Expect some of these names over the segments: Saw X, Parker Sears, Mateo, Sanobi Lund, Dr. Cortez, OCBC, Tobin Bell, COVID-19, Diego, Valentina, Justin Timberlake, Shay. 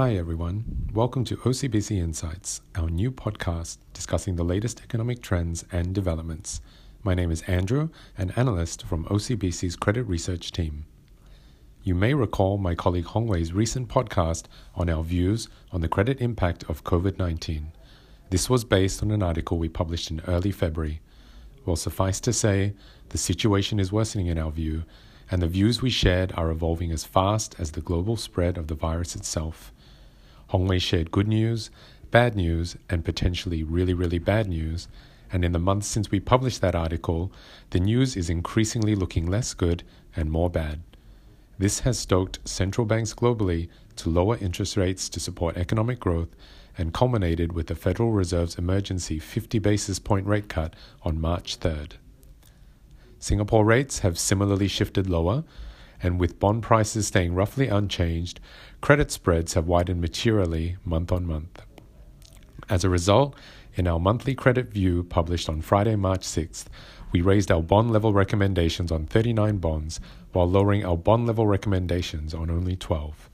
Hi everyone, welcome to OCBC Insights, our new podcast discussing the latest economic trends and developments. My name is Andrew, an analyst from OCBC's credit research team. You may recall my colleague Hongwei's recent podcast on our views on the credit impact of COVID-19. This was based on an article we published in early February. Well, suffice to say, the situation is worsening in our view, and the views we shared are evolving as fast as the global spread of the virus itself. Hongwei shared good news, bad news, and potentially really, really bad news. And in the months since we published that article, the news is increasingly looking less good and more bad. This has stoked central banks globally to lower interest rates to support economic growth and culminated with the Federal Reserve's emergency 50 basis point rate cut on March 3rd. Singapore rates have similarly shifted lower, and with bond prices staying roughly unchanged, credit spreads have widened materially month on month. As a result, in our monthly credit view published on Friday, March 6th, we raised our bond level recommendations on 39 bonds while lowering our bond level recommendations on only 12.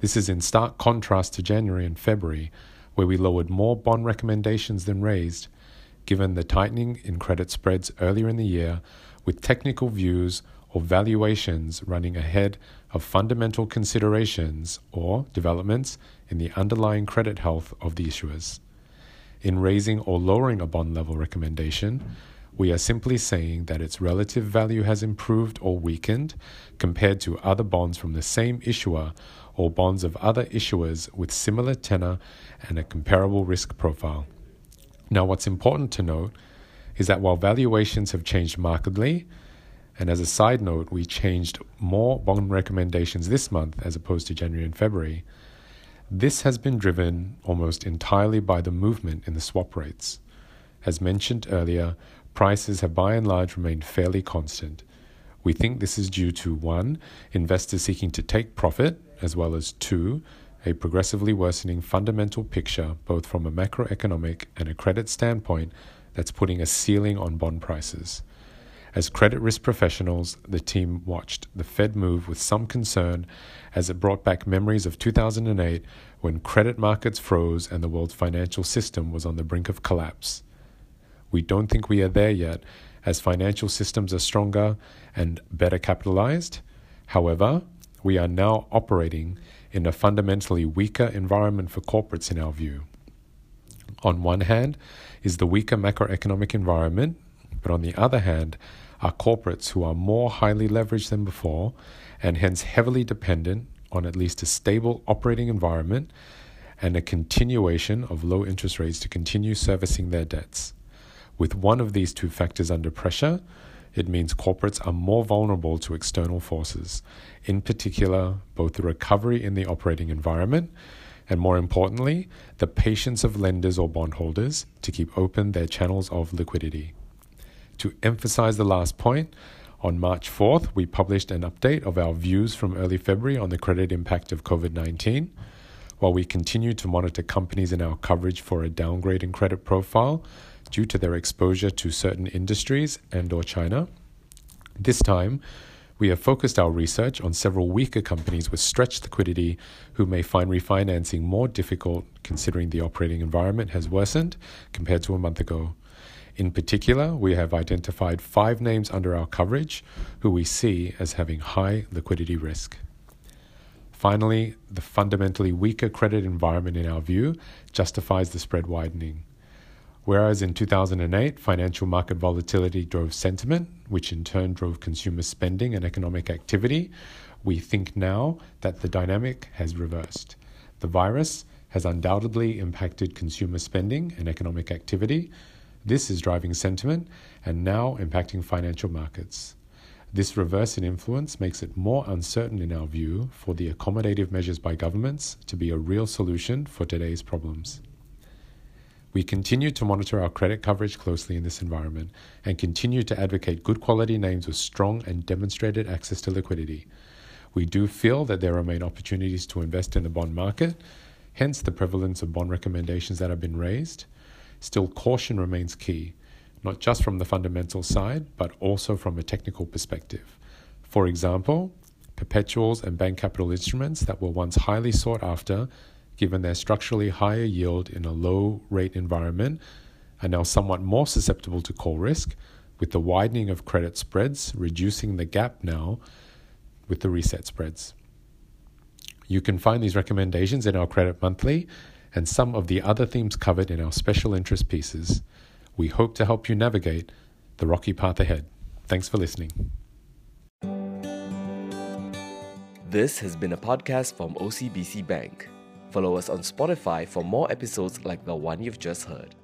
This is in stark contrast to January and February, where we lowered more bond recommendations than raised, given the tightening in credit spreads earlier in the year, with technical views or valuations running ahead of fundamental considerations or developments in the underlying credit health of the issuers. In raising or lowering a bond level recommendation, we are simply saying that its relative value has improved or weakened compared to other bonds from the same issuer or bonds of other issuers with similar tenor and a comparable risk profile. Now, what's important to note is that while valuations have changed markedly, and as a side note, we changed more bond recommendations this month as opposed to January and February, this has been driven almost entirely by the movement in the swap rates. As mentioned earlier, prices have by and large remained fairly constant. We think this is due to 1. Investors seeking to take profit, as well as 2. A progressively worsening fundamental picture, both from a macroeconomic and a credit standpoint, that's putting a ceiling on bond prices. As credit risk professionals, the team watched the Fed move with some concern as it brought back memories of 2008 when credit markets froze and the world's financial system was on the brink of collapse. We don't think we are there yet, as financial systems are stronger and better capitalized. However, we are now operating in a fundamentally weaker environment for corporates in our view. On one hand is the weaker macroeconomic environment, but on the other hand are corporates who are more highly leveraged than before and hence heavily dependent on at least a stable operating environment and a continuation of low interest rates to continue servicing their debts. With one of these two factors under pressure, it means corporates are more vulnerable to external forces, in particular both the recovery in the operating environment and, more importantly, the patience of lenders or bondholders to keep open their channels of liquidity. To emphasize the last point, on March 4th, we published an update of our views from early February on the credit impact of COVID-19. While we continue to monitor companies in our coverage for a downgrade in credit profile due to their exposure to certain industries and/or China, this time we have focused our research on several weaker companies with stretched liquidity who may find refinancing more difficult considering the operating environment has worsened compared to a month ago. In particular, we have identified 5 names under our coverage who we see as having high liquidity risk. Finally, the fundamentally weaker credit environment in our view justifies the spread widening. Whereas in 2008, financial market volatility drove sentiment, which in turn drove consumer spending and economic activity, we think now that the dynamic has reversed. The virus has undoubtedly impacted consumer spending and economic activity. This is driving sentiment and now impacting financial markets. This reverse in influence makes it more uncertain in our view for the accommodative measures by governments to be a real solution for today's problems. We continue to monitor our credit coverage closely in this environment and continue to advocate good quality names with strong and demonstrated access to liquidity. We do feel that there remain opportunities to invest in the bond market, hence the prevalence of bond recommendations that have been raised. Still, caution remains key, not just from the fundamental side, but also from a technical perspective. For example, perpetuals and bank capital instruments that were once highly sought after, given their structurally higher yield in a low rate environment, are now somewhat more susceptible to call risk, with the widening of credit spreads reducing the gap now with the reset spreads. You can find these recommendations in our Credit Monthly and some of the other themes covered in our special interest pieces. We hope to help you navigate the rocky path ahead. Thanks for listening. This has been a podcast from OCBC Bank. Follow us on Spotify for more episodes like the one you've just heard.